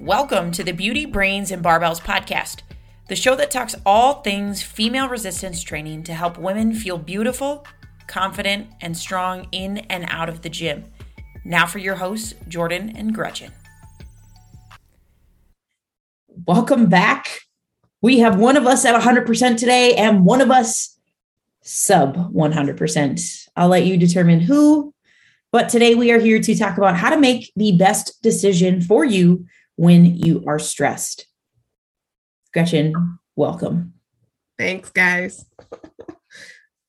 Welcome to the Beauty Brains and Barbells podcast, the show that talks all things female resistance training to help women feel beautiful, confident, and strong in and out of the gym. Now for your hosts, Jordan and Gretchen. Welcome back. We have one of us at 100% today and one of us sub 100%. I'll let you determine who, but today we are here to talk about how to make the best decision for you when you are stressed. Gretchen, welcome. Thanks, guys.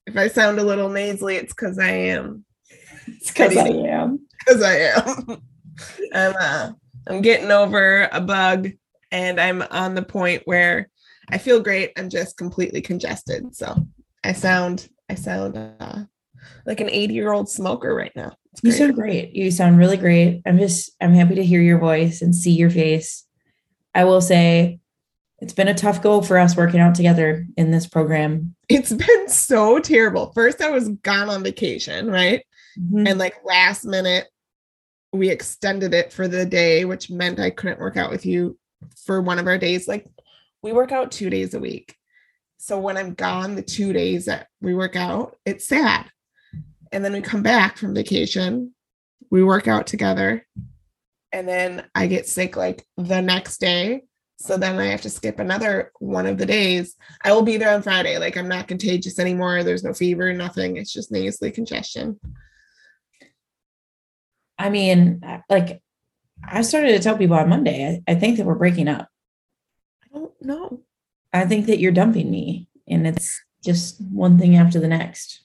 If I sound a little nasally, it's because I am. It's because I am. Because I am. I'm getting over a bug, and I'm on the point where I feel great. I'm just completely congested, so I sound like an 80-year-old smoker right now. You sound great. You sound really great. I'm happy to hear your voice and see your face. I will say, it's been a tough go for us working out together in this program. It's been so terrible. First, I was gone on vacation, right? Mm-hmm. And like last minute, we extended it for the day, which meant I couldn't work out with you for one of our days. Like we work out 2 days a week. So when I'm gone, the 2 days that we work out, it's sad. And then we come back from vacation, we work out together, and then I get sick like the next day. So then I have to skip another one of the days. I will be there on Friday. Like I'm not contagious anymore. There's no fever, nothing. It's just nasally congestion. I mean, like I started to tell people on Monday, I think that we're breaking up. I don't know. I think that you're dumping me, and it's just one thing after the next.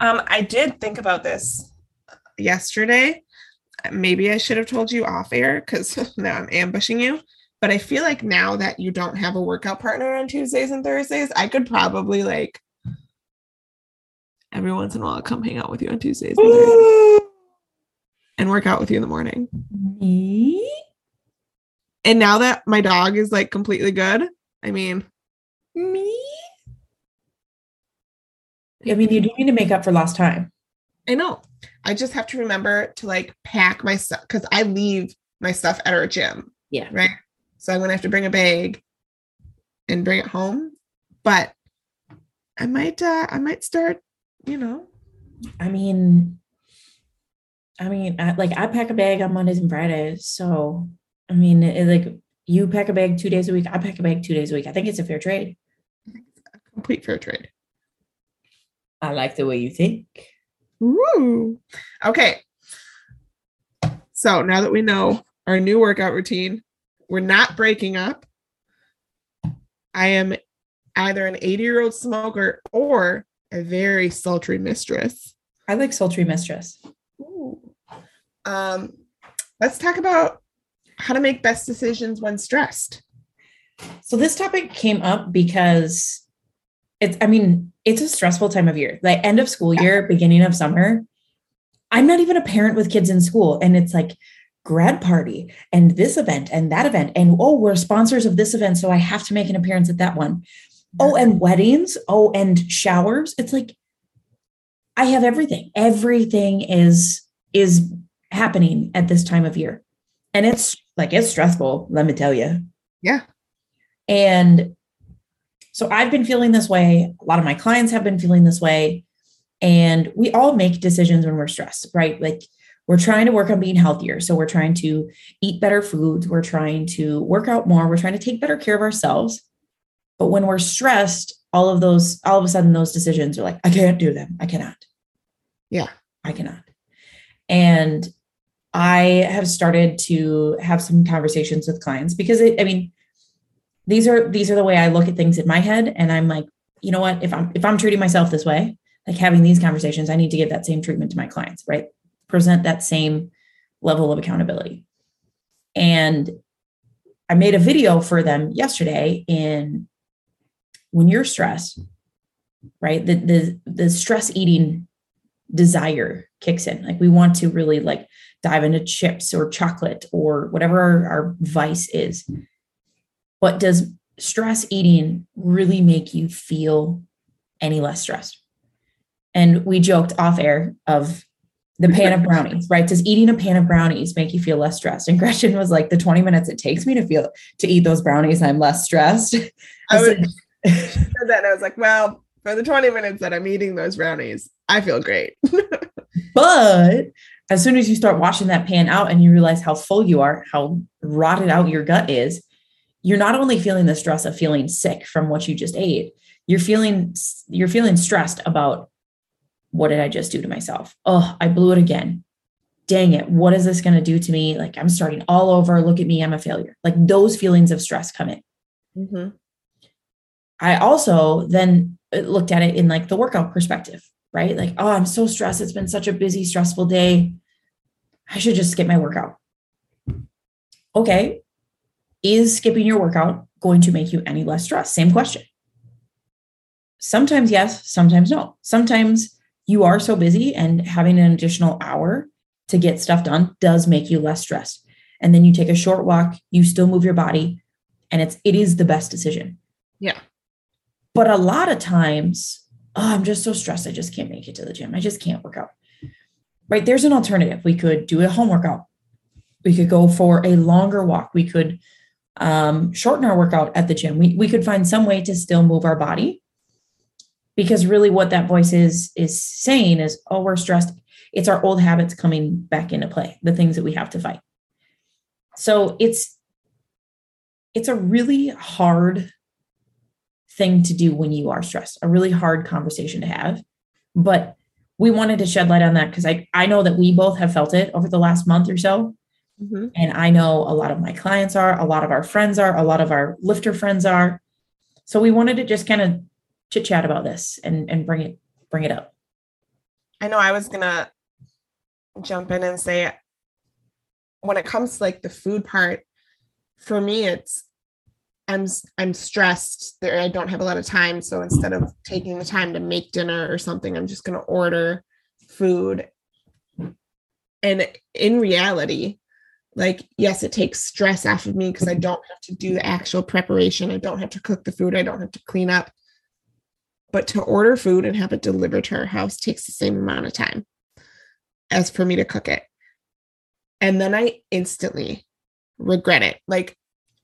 I did think about this yesterday. Maybe I should have told you off air because now I'm ambushing you. But I feel like now that you don't have a workout partner on Tuesdays and Thursdays, I could probably like every once in a while come hang out with you on Tuesdays and Thursdays and work out with you in the morning. Me? And now that my dog is like completely good, I mean, me? I mean, you do need to make up for lost time. I know. I just have to remember to like pack my stuff because I leave my stuff at our gym. Yeah. Right. So I'm going to have to bring a bag and bring it home. But I might start, you know, I pack a bag on Mondays and Fridays. So, I mean, you pack a bag 2 days a week. I pack a bag 2 days a week. I think it's a fair trade. A complete fair trade. I like the way you think. Ooh. Okay. So now that we know our new workout routine, we're not breaking up. I am either an 80-year-old smoker or a very sultry mistress. I like sultry mistress. Ooh. Let's talk about how to make best decisions when stressed. So this topic came up because it's a stressful time of year, like end of school year, beginning of summer. I'm not even a parent with kids in school. And it's like grad party and this event and that event. And, oh, we're sponsors of this event. So I have to make an appearance at that one. Oh, and weddings. Oh, and showers. It's like, I have everything. Everything is happening at this time of year. And it's like, it's stressful. Let me tell you. Yeah. And so I've been feeling this way. A lot of my clients have been feeling this way. And we all make decisions when we're stressed, right? Like we're trying to work on being healthier. So we're trying to eat better foods. We're trying to work out more. We're trying to take better care of ourselves. But when we're stressed, all of a sudden those decisions are like, I can't do them. I cannot. Yeah. I cannot. And I have started to have some conversations with clients because these are the way I look at things in my head. And I'm like, you know what, if I'm treating myself this way, like having these conversations, I need to give that same treatment to my clients, right? Present that same level of accountability. And I made a video for them yesterday in when you're stressed, right? The stress eating desire kicks in. Like we want to really like dive into chips or chocolate or whatever our vice is. But does stress eating really make you feel any less stressed? And we joked off air of The pan of brownies, right? Does eating a pan of brownies make you feel less stressed? And Gretchen was like, the 20 minutes it takes me to eat those brownies, I'm less stressed. I was like, well, for the 20 minutes that I'm eating those brownies, I feel great. But as soon as you start washing that pan out and you realize how full you are, how rotted out your gut is, you're not only feeling the stress of feeling sick from what you just ate, you're feeling stressed about, what did I just do to myself? Oh, I blew it again. Dang it. What is this going to do to me? Like, I'm starting all over. Look at me. I'm a failure. Like, those feelings of stress come in. Mm-hmm. I also then looked at it in like the workout perspective, right? Like, oh, I'm so stressed. It's been such a busy, stressful day. I should just skip my workout. Okay. Is skipping your workout going to make you any less stressed? Same question. Sometimes yes, sometimes no. Sometimes you are so busy and having an additional hour to get stuff done does make you less stressed. And then you take a short walk, you still move your body, and it is the best decision. Yeah. But a lot of times, oh, I'm just so stressed. I just can't make it to the gym. I just can't work out, right? There's an alternative. We could do a home workout. We could go for a longer walk. We could shorten our workout at the gym. We could find some way to still move our body. Because really what that voice is saying is, oh, we're stressed. It's our old habits coming back into play, the things that we have to fight. So it's a really hard thing to do when you are stressed, a really hard conversation to have. But we wanted to shed light on that because I know that we both have felt it over the last month or so. Mm-hmm. And I know a lot of my clients are, a lot of our friends are, a lot of our lifter friends are. So we wanted to just kind of chit chat about this and bring it up. I know I was going to jump in and say, when it comes to like the food part, for me, it's, I'm stressed there. I don't have a lot of time. So instead of taking the time to make dinner or something, I'm just going to order food. And in reality, like, yes, it takes stress off of me because I don't have to do the actual preparation. I don't have to cook the food. I don't have to clean up. But to order food and have it delivered to her house takes the same amount of time as for me to cook it. And then I instantly regret it. Like,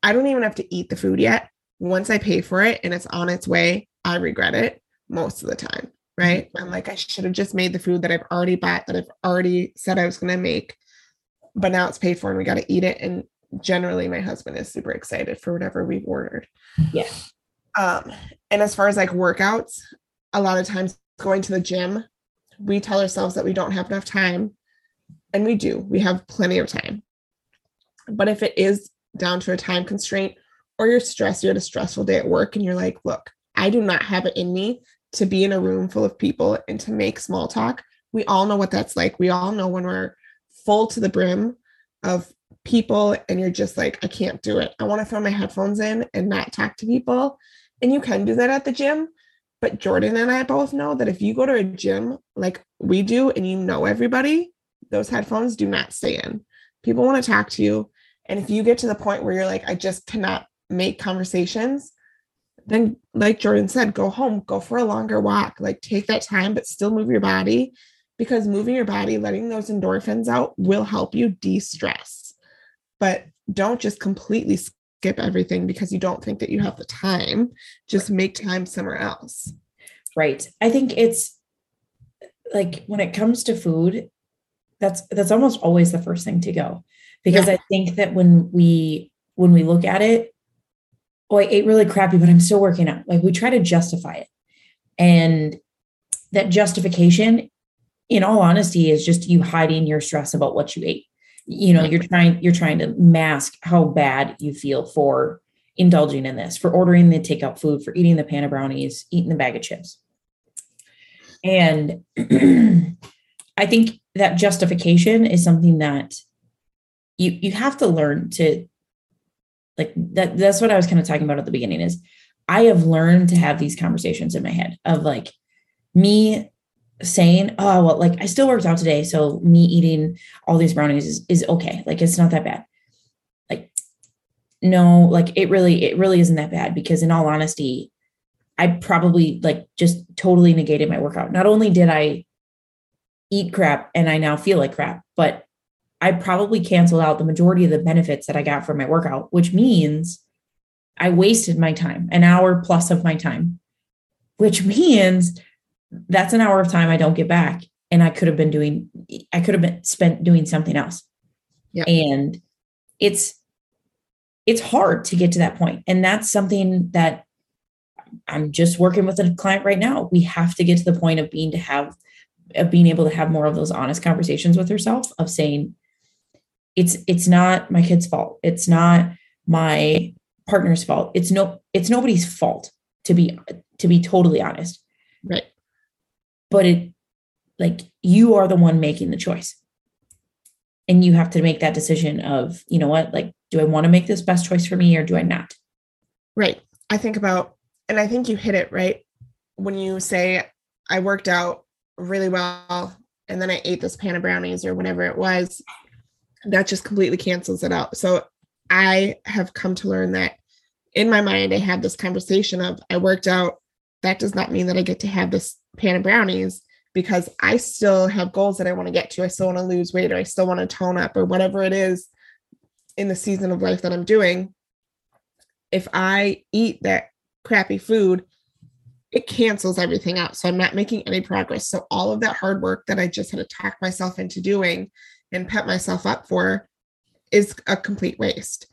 I don't even have to eat the food yet. Once I pay for it and it's on its way, I regret it most of the time, right? I'm like, I should have just made the food that I've already bought, that I've already said I was going to make, but now it's paid for and we got to eat it. And generally my husband is super excited for whatever we've ordered. Yeah. And as far as like workouts, a lot of times going to the gym, we tell ourselves that we don't have enough time, and we do, we have plenty of time. But if it is down to a time constraint or you're stressed, you had a stressful day at work and you're like, look, I do not have it in me to be in a room full of people and to make small talk. We all know what that's like. We all know when we're full to the brim of people and you're just like, I can't do it. I want to throw my headphones in and not talk to people. And you can do that at the gym, but Jordan and I both know that if you go to a gym like we do and you know everybody, those headphones do not stay in. People want to talk to you. And if you get to the point where you're like, I just cannot make conversations, then like Jordan said, go home, go for a longer walk, like take that time, but still move your body, because moving your body, letting those endorphins out will help you de-stress. But don't just completely skip everything because you don't think that you have the time. Just make time somewhere else. Right. I think it's like when it comes to food, that's almost always the first thing to go, because yeah. I think that when we look at it, oh, I ate really crappy, but I'm still working out. Like, we try to justify it. And that justification, in all honesty, is just you hiding your stress about what you ate. You know, you're trying to mask how bad you feel for indulging in this, for ordering the takeout food, for eating the pan of brownies, eating the bag of chips. And I think that justification is something that you have to learn to, like, that's what I was kind of talking about at the beginning, is I have learned to have these conversations in my head of like me saying, oh, well, like I still worked out today, so me eating all these brownies is okay. Like, it's not that bad. Like, no, like it really isn't that bad, because in all honesty, I probably like just totally negated my workout. Not only did I eat crap and I now feel like crap, but I probably canceled out the majority of the benefits that I got from my workout, which means I wasted my time, an hour plus of my time, which means that's an hour of time I don't get back. And I could have been spent doing something else. Yeah. And it's hard to get to that point. And that's something that I'm just working with a client right now. We have to get to the point of being able to have more of those honest conversations with herself, of saying, it's not my kid's fault. It's not my partner's fault. It's nobody's fault, to be totally honest. Right. But you are the one making the choice, and you have to make that decision of, you know what, do I want to make this best choice for me or do I not? Right. And I think you hit it right when you say, I worked out really well, and then I ate this pan of brownies or whatever it was, that just completely cancels it out. So I have come to learn that in my mind, I had this conversation of, I worked out. That does not mean that I get to have this pan of brownies, because I still have goals that I want to get to. I still want to lose weight, or I still want to tone up, or whatever it is in the season of life that I'm doing. If I eat that crappy food, it cancels everything out. So I'm not making any progress. So all of that hard work that I just had to talk myself into doing and pet myself up for is a complete waste.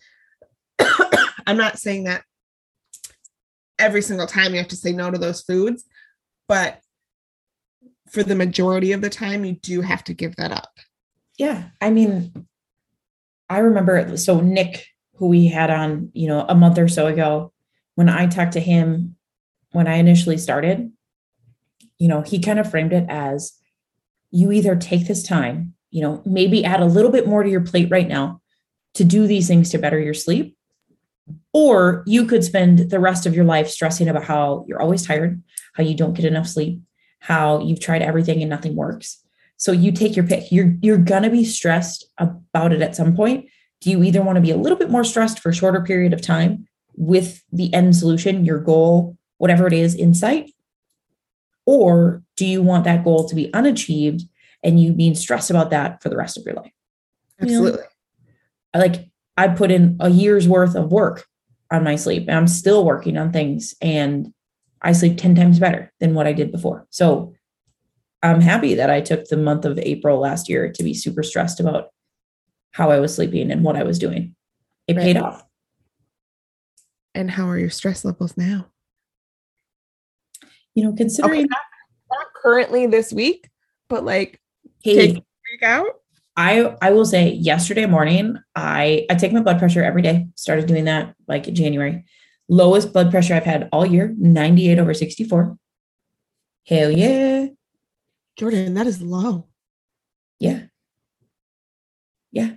I'm not saying that every single time you have to say no to those foods, but for the majority of the time, you do have to give that up. Yeah. I mean, I remember, so Nick, who we had on, a month or so ago, when I talked to him, when I initially started, he kind of framed it as, you either take this time, maybe add a little bit more to your plate right now to do these things to better your sleep, or you could spend the rest of your life stressing about how you're always tired, how you don't get enough sleep, how you've tried everything and nothing works. So you take your pick. You're going to be stressed about it at some point. Do you either want to be a little bit more stressed for a shorter period of time with the end solution, your goal, whatever it is in sight, or do you want that goal to be unachieved and you being stressed about that for the rest of your life? Absolutely. I put in a year's worth of work on my sleep, and I'm still working on things, and I sleep 10 times better than what I did before. So I'm happy that I took the month of April last year to be super stressed about how I was sleeping and what I was doing. It paid off. And how are your stress levels now? Considering not currently this week, but take a week out. I will say yesterday morning, I take my blood pressure every day. Started doing that in January. Lowest blood pressure I've had all year, 98/64. Hell yeah. Jordan, that is low. Yeah. Yeah.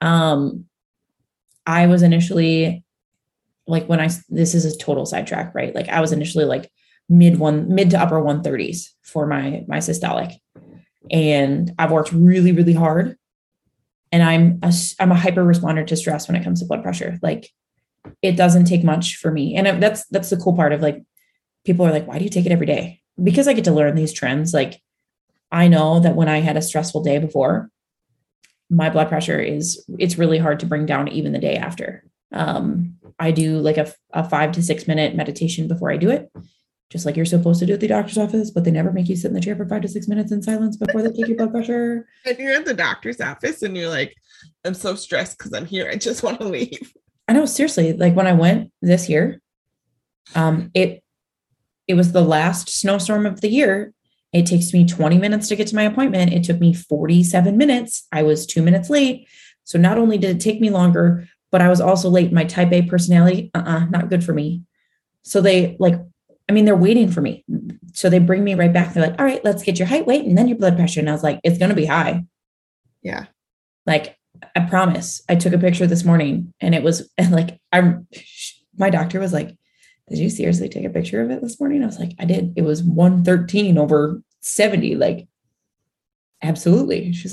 I was initially this is a total sidetrack, right? I was initially mid to upper 130s for my systolic, and I've worked really, really hard. And I'm a hyper responder to stress when it comes to blood pressure. It doesn't take much for me. And that's the cool part of people are why do you take it every day? Because I get to learn these trends. I know that when I had a stressful day before, my blood pressure it's really hard to bring down even the day after. I do a 5 to 6 minute meditation before I do it, just you're supposed to do at the doctor's office, but they never make you sit in the chair for 5 to 6 minutes in silence before they take your blood pressure. And you're at the doctor's office and you're I'm so stressed because I'm here. I just want to leave. I know, seriously, when I went this year, it was the last snowstorm of the year. It takes me 20 minutes to get to my appointment. It took me 47 minutes. I was 2 minutes late. So not only did it take me longer, but I was also late. My type A personality, not good for me. So they they're waiting for me. So they bring me right back. They're all right, let's get your height, weight, and then your blood pressure. And I was it's going to be high. Yeah. I promise. I took a picture this morning, and it was my doctor was did you seriously take a picture of it this morning? I was I did. It was 113/70. Absolutely. She's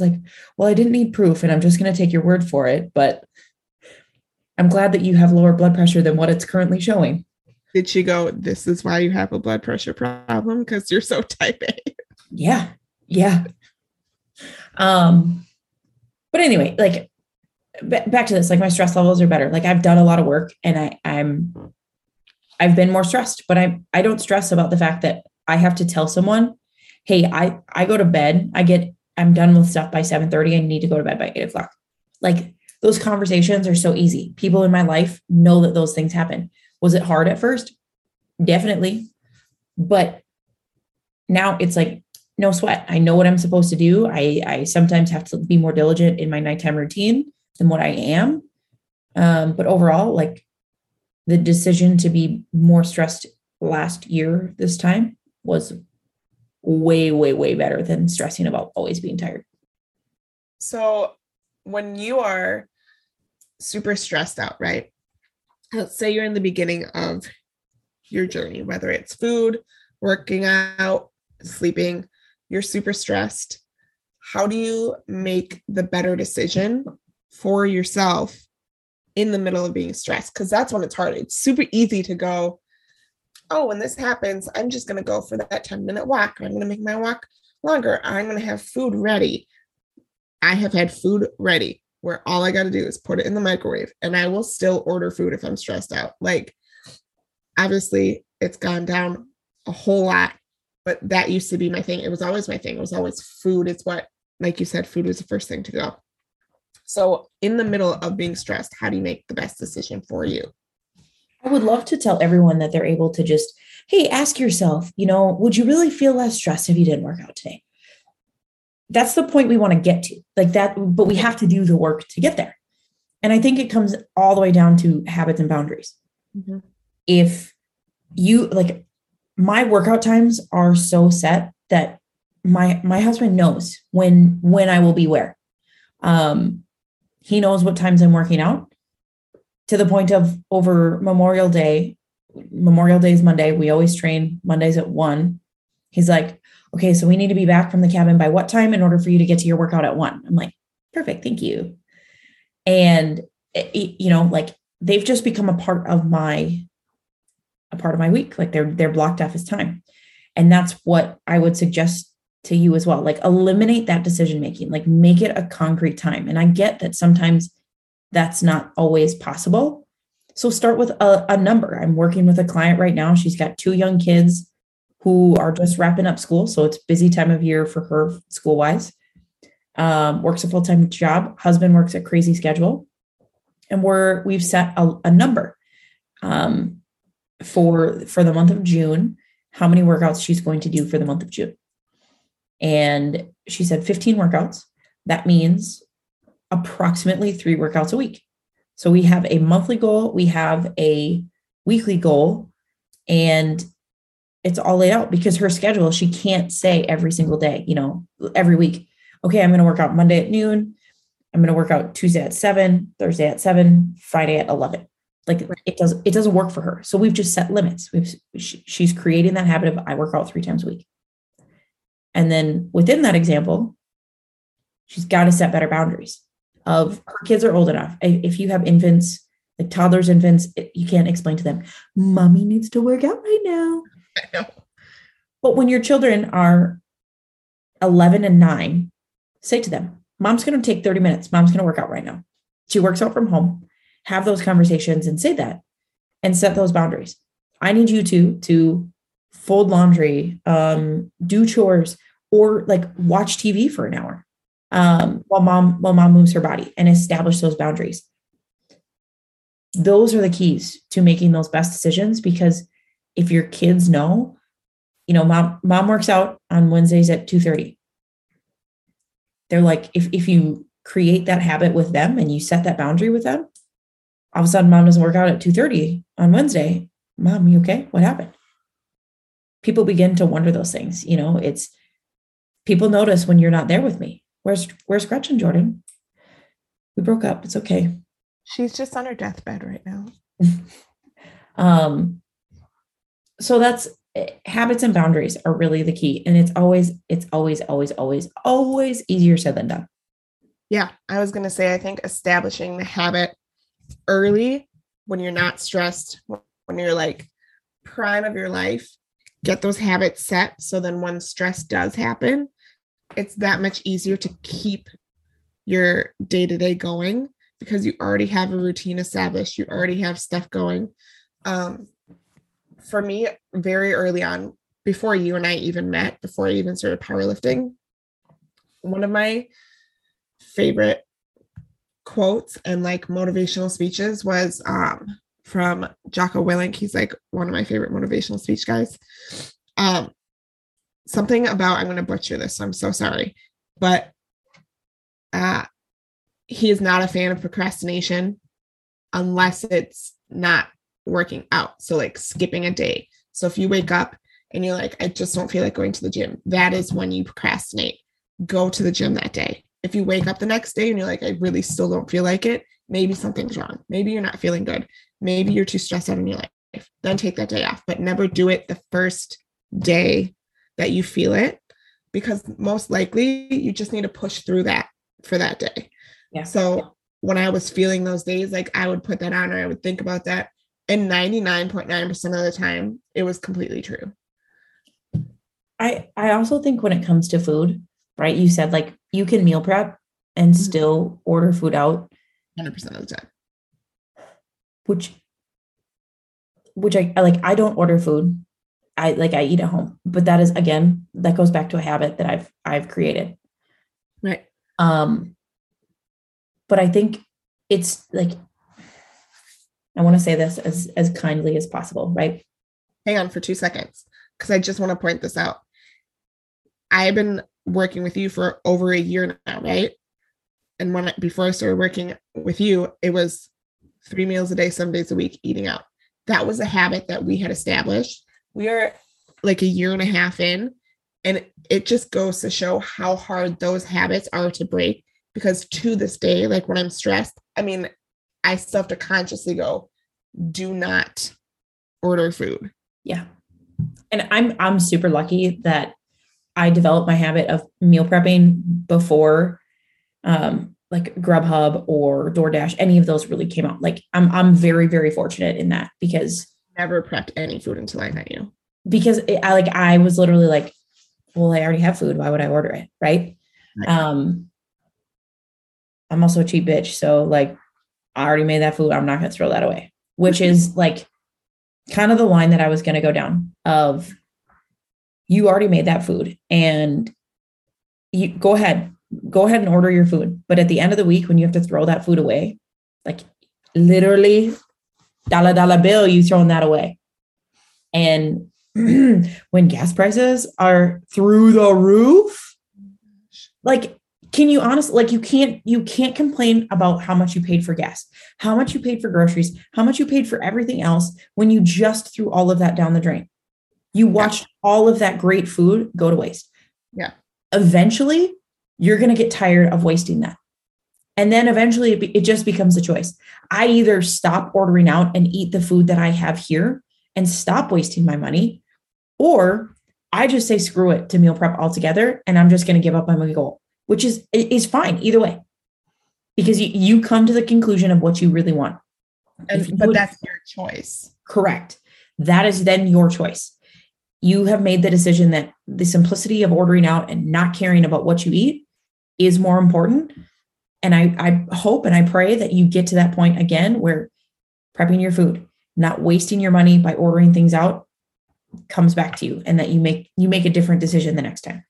well, I didn't need proof, and I'm just going to take your word for it, but I'm glad that you have lower blood pressure than what it's currently showing. Did she go, this is why you have a blood pressure problem? Because you're so type A. Yeah. Yeah. But anyway, like back to this, like my stress levels are better. Like I've done a lot of work and I've been more stressed, but I don't stress about the fact that I have to tell someone, hey, I go to bed. I'm done with stuff by 7:30. I need to go to bed by 8 o'clock. Like those conversations are so easy. People in my life know that those things happen. Was it hard at first? Definitely. But now it's like, no sweat. I know what I'm supposed to do. I sometimes have to be more diligent in my nighttime routine than what I am. But overall, like the decision to be more stressed last year, this time was way, way, way better than stressing about always being tired. So when you are super stressed out, right? Let's say you're in the beginning of your journey, whether it's food, working out, sleeping, you're super stressed. How do you make the better decision for yourself in the middle of being stressed? Because that's when it's hard. It's super easy to go, oh, when this happens, I'm just going to go for that 10-minute walk. Or I'm going to make my walk longer. I'm going to have food ready. I have had food ready where all I got to do is put it in the microwave, and I will still order food if I'm stressed out. Like, obviously, it's gone down a whole lot. But that used to be my thing. It was always my thing. It was always food. It's what, like you said, food was the first thing to go. So in the middle of being stressed, how do you make the best decision for you? I would love to tell everyone that they're able to just, hey, ask yourself, would you really feel less stressed if you didn't work out today? That's the point we want to get to, like that, but we have to do the work to get there. And I think it comes all the way down to habits and boundaries. Mm-hmm. If you like, my workout times are so set that my husband knows when I will be where. He knows what times I'm working out, to the point of over Memorial Day. Memorial Day is Monday. We always train Mondays at 1:00. He's like, okay, so we need to be back from the cabin by what time in order for you to get to your workout at 1:00? I'm like, perfect. Thank you. And like they've just become a part of my week. Like they're blocked off as time. And that's what I would suggest to you as well. Like eliminate that decision-making, like make it a concrete time. And I get that sometimes that's not always possible. So start with a number. I'm working with a client right now. She's got 2 young kids who are just wrapping up school. So it's busy time of year for her school-wise. Works a full-time job. Husband works a crazy schedule. And we've set a number. For the month of June, how many workouts she's going to do for the month of June. And she said 15 workouts. That means approximately 3 workouts a week. So we have a monthly goal, we have a weekly goal, and it's all laid out because her schedule, she can't say every single day, every week, okay, I'm going to work out Monday at noon. I'm going to work out Tuesday at 7:00, Thursday at 7:00, Friday at 11:00. Like it doesn't work for her. So we've just set limits. She's creating that habit of I work out 3 times a week. And then within that example, she's got to set better boundaries of her kids are old enough. If you have infants, like toddlers, infants, you can't explain to them, mommy needs to work out right now. I know. But when your children are 11 and 9, say to them, mom's going to take 30 minutes. Mom's going to work out right now. She works out from home. Have those conversations and say that and set those boundaries. I need you to fold laundry, do chores, or like watch TV for an hour while mom moves her body, and establish those boundaries. Those are the keys to making those best decisions, because if your kids know, mom works out on Wednesdays at 2:30. They're like, if you create that habit with them and you set that boundary with them, all of a sudden, mom doesn't work out at 2:30 on Wednesday. Mom, you okay? What happened? People begin to wonder those things. It's people notice when you're not there with me. Where's Gretchen, Jordan? We broke up. It's okay. She's just on her deathbed right now. So that's habits and boundaries are really the key. And it's always easier said than done. Yeah. I was going to say, I think establishing the habit early, when you're not stressed, when you're like prime of your life, get those habits set. So then when stress does happen, it's that much easier to keep your day-to-day going because you already have a routine established. You already have stuff going. For me, very early on, before you and I even met, before I even started powerlifting, one of my favorite quotes and like motivational speeches was from Jocko Willink. He's like one of my favorite motivational speech guys. Something about, I'm going to butcher this, so I'm so sorry, but he is not a fan of procrastination unless it's not working out. So like skipping a day. So if you wake up and you're like, I just don't feel like going to the gym, that is when you procrastinate. Go to the gym that day. If you wake up the next day and you're like, I really still don't feel like it, maybe something's wrong. Maybe you're not feeling good. Maybe you're too stressed out in your life. Then take that day off, but never do it the first day that you feel it, because most likely you just need to push through that for that day. Yeah. So when I was feeling those days, like I would put that on or I would think about that. And 99.9% of the time, it was completely true. I also think when it comes to food, right? You said like you can meal prep and still order food out 100% of the time, which I like, I don't order food. I eat at home, but that is, again, that goes back to a habit that I've created. Right. But I think it's like, I want to say this as kindly as possible, right? Hang on for 2 seconds, because I just want to point this out. I've been working with you for over a year now, right? And before I started working with you, it was 3 meals a day, 7 days a week, eating out. That was a habit that we had established. We are like a year and a half in, and it just goes to show how hard those habits are to break, because to this day, like when I'm stressed, I mean, I still have to consciously go, do not order food. Yeah. And I'm super lucky that I developed my habit of meal prepping before, like Grubhub or DoorDash, any of those really came out. Like I'm very, very fortunate in that, because never prepped any food until I met you. Because I was literally like, well, I already have food. Why would I order it? Right. I'm also a cheap bitch. So like, I already made that food. I'm not going to throw that away, which is like kind of the line that I was going to go down of, you already made that food and you go ahead and order your food. But at the end of the week, when you have to throw that food away, like literally dollar bill, you throwing that away. And when gas prices are through the roof, like, can you honestly, like, you can't complain about how much you paid for gas, how much you paid for groceries, how much you paid for everything else when you just threw all of that down the drain. You watched all of that great food go to waste. Yeah. Eventually, you're going to get tired of wasting that. And then eventually it just becomes a choice. I either stop ordering out and eat the food that I have here and stop wasting my money, or I just say, screw it to meal prep altogether. And I'm just going to give up on my goal, which is fine either way, because you come to the conclusion of what you really want. But that's your choice. Correct. That is then your choice. You have made the decision that the simplicity of ordering out and not caring about what you eat is more important. And I hope and I pray that you get to that point again where prepping your food, not wasting your money by ordering things out, comes back to you, and that you make a different decision the next time.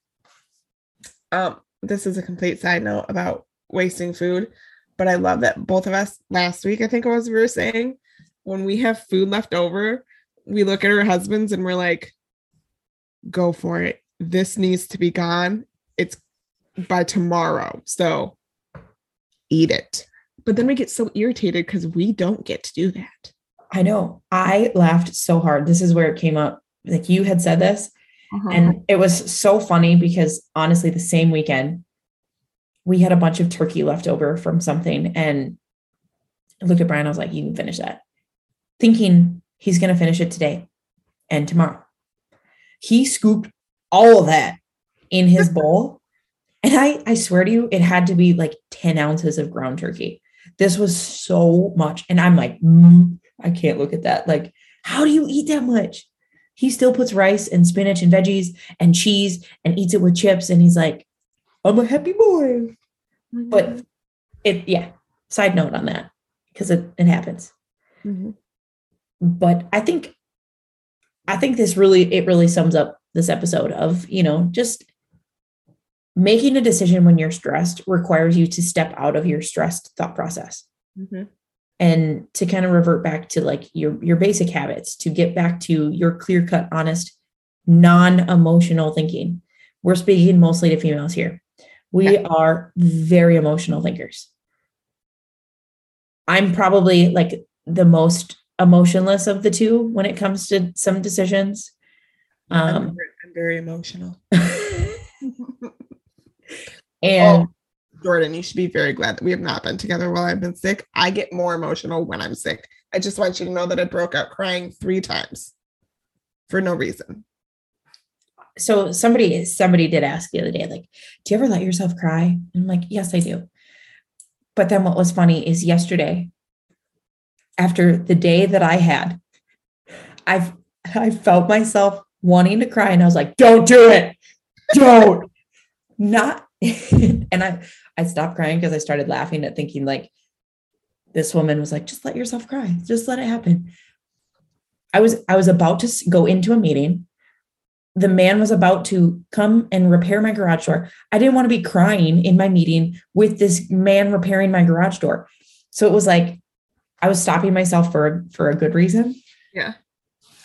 This is a complete side note about wasting food, but I love that both of us last week, I think it was, we were saying when we have food left over, we look at our husbands and we're like, go for it. This needs to be gone. It's by tomorrow. So eat it. But then we get so irritated because we don't get to do that. I know. I laughed so hard. This is where it came up. Like you had said this, and it was so funny because honestly, the same weekend we had a bunch of turkey left over from something. And I looked at Brian, I was like, you can finish that, thinking he's going to finish it today and tomorrow. He scooped all of that in his bowl. And I swear to you, it had to be like 10 ounces of ground turkey. This was so much. And I'm like, I can't look at that. Like, how do you eat that much? He still puts rice and spinach and veggies and cheese and eats it with chips. And he's like, I'm a happy boy. Mm-hmm. But it, yeah, side note on that, because it happens. Mm-hmm. But I think it really sums up this episode of, just making a decision when you're stressed requires you to step out of your stressed thought process. Mm-hmm. And to kind of revert back to like your basic habits, to get back to your clear-cut, honest, non-emotional thinking. We're speaking mostly to females here. We are very emotional thinkers. I'm probably like the most emotionless of the two when it comes to some decisions. I'm very emotional. And Jordan, you should be very glad that we have not been together while I've been sick. I get more emotional when I'm sick. I just want you to know that I broke out crying 3 times for no reason. So somebody did ask the other day, like, do you ever let yourself cry? And I'm like, yes, I do. But then what was funny is yesterday, after the day that I had, I felt myself wanting to cry. And I was like, don't do it. Don't. Not. And I stopped crying because I started laughing at thinking like this woman was like, just let yourself cry. Just let it happen. I was about to go into a meeting. The man was about to come and repair my garage door. I didn't want to be crying in my meeting with this man repairing my garage door. So it was like, I was stopping myself for a good reason. Yeah.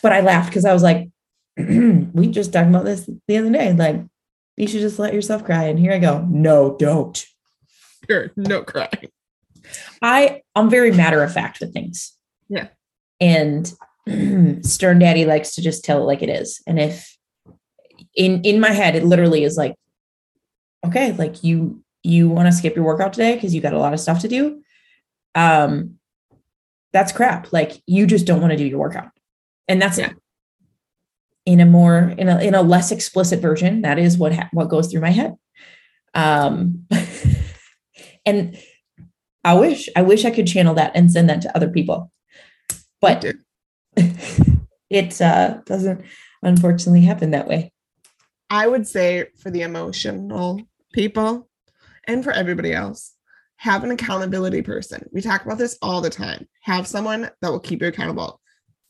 But I laughed because I was like, we just talked about this the other day. Like, you should just let yourself cry. And here I go. No, don't. Sure, no crying. I'm very matter of fact with things. Yeah. And Stern Daddy likes to just tell it like it is. And if in my head, it literally is like, okay, like you want to skip your workout today because you got a lot of stuff to do. That's crap. Like you just don't want to do your workout. And that's in a less explicit version. That is what goes through my head. And I wish I could channel that and send that to other people, but it doesn't unfortunately happen that way. I would say for the emotional people and for everybody else, have an accountability person. We talk about this all the time. Have someone that will keep you accountable.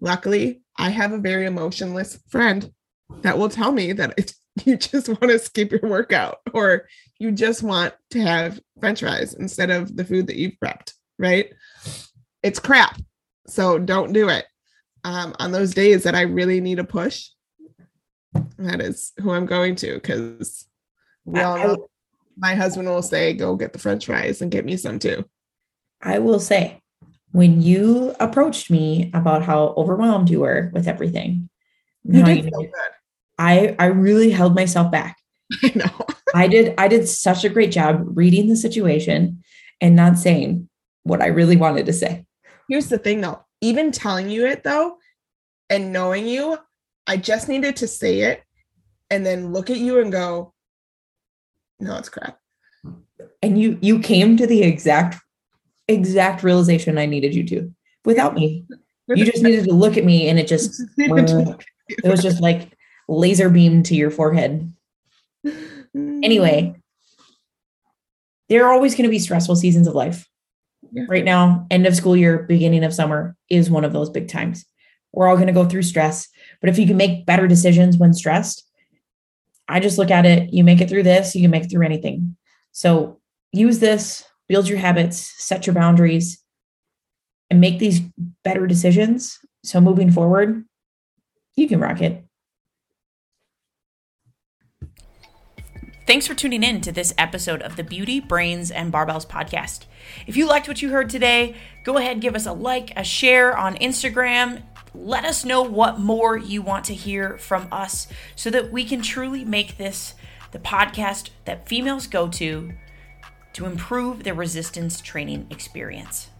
Luckily, I have a very emotionless friend that will tell me that if you just want to skip your workout or you just want to have French fries instead of the food that you've prepped, right? It's crap. So don't do it. On those days that I really need a push, that is who I'm going to, because we all know. My husband will say, go get the French fries and get me some too. I will say, when you approached me about how overwhelmed you were with everything, you did so good. I really held myself back. I know. I did such a great job reading the situation and not saying what I really wanted to say. Here's the thing though, even telling you it though, and knowing you, I just needed to say it and then look at you and go, no, it's crap. And you came to the exact realization I needed you to without me. You just needed to look at me and it just, it was just like laser beam to your forehead. Anyway, there are always going to be stressful seasons of life. Yeah. Right now, end of school year, beginning of summer is one of those big times. We're all going to go through stress, but if you can make better decisions when stressed, I just look at it, you make it through this, you can make it through anything. So use this, build your habits, set your boundaries, and make these better decisions. So moving forward, you can rock it. Thanks for tuning in to this episode of the Beauty, Brains, and Barbells podcast. If you liked what you heard today, go ahead and give us a like, a share on Instagram. Let us know what more you want to hear from us so that we can truly make this the podcast that females go to improve their resistance training experience.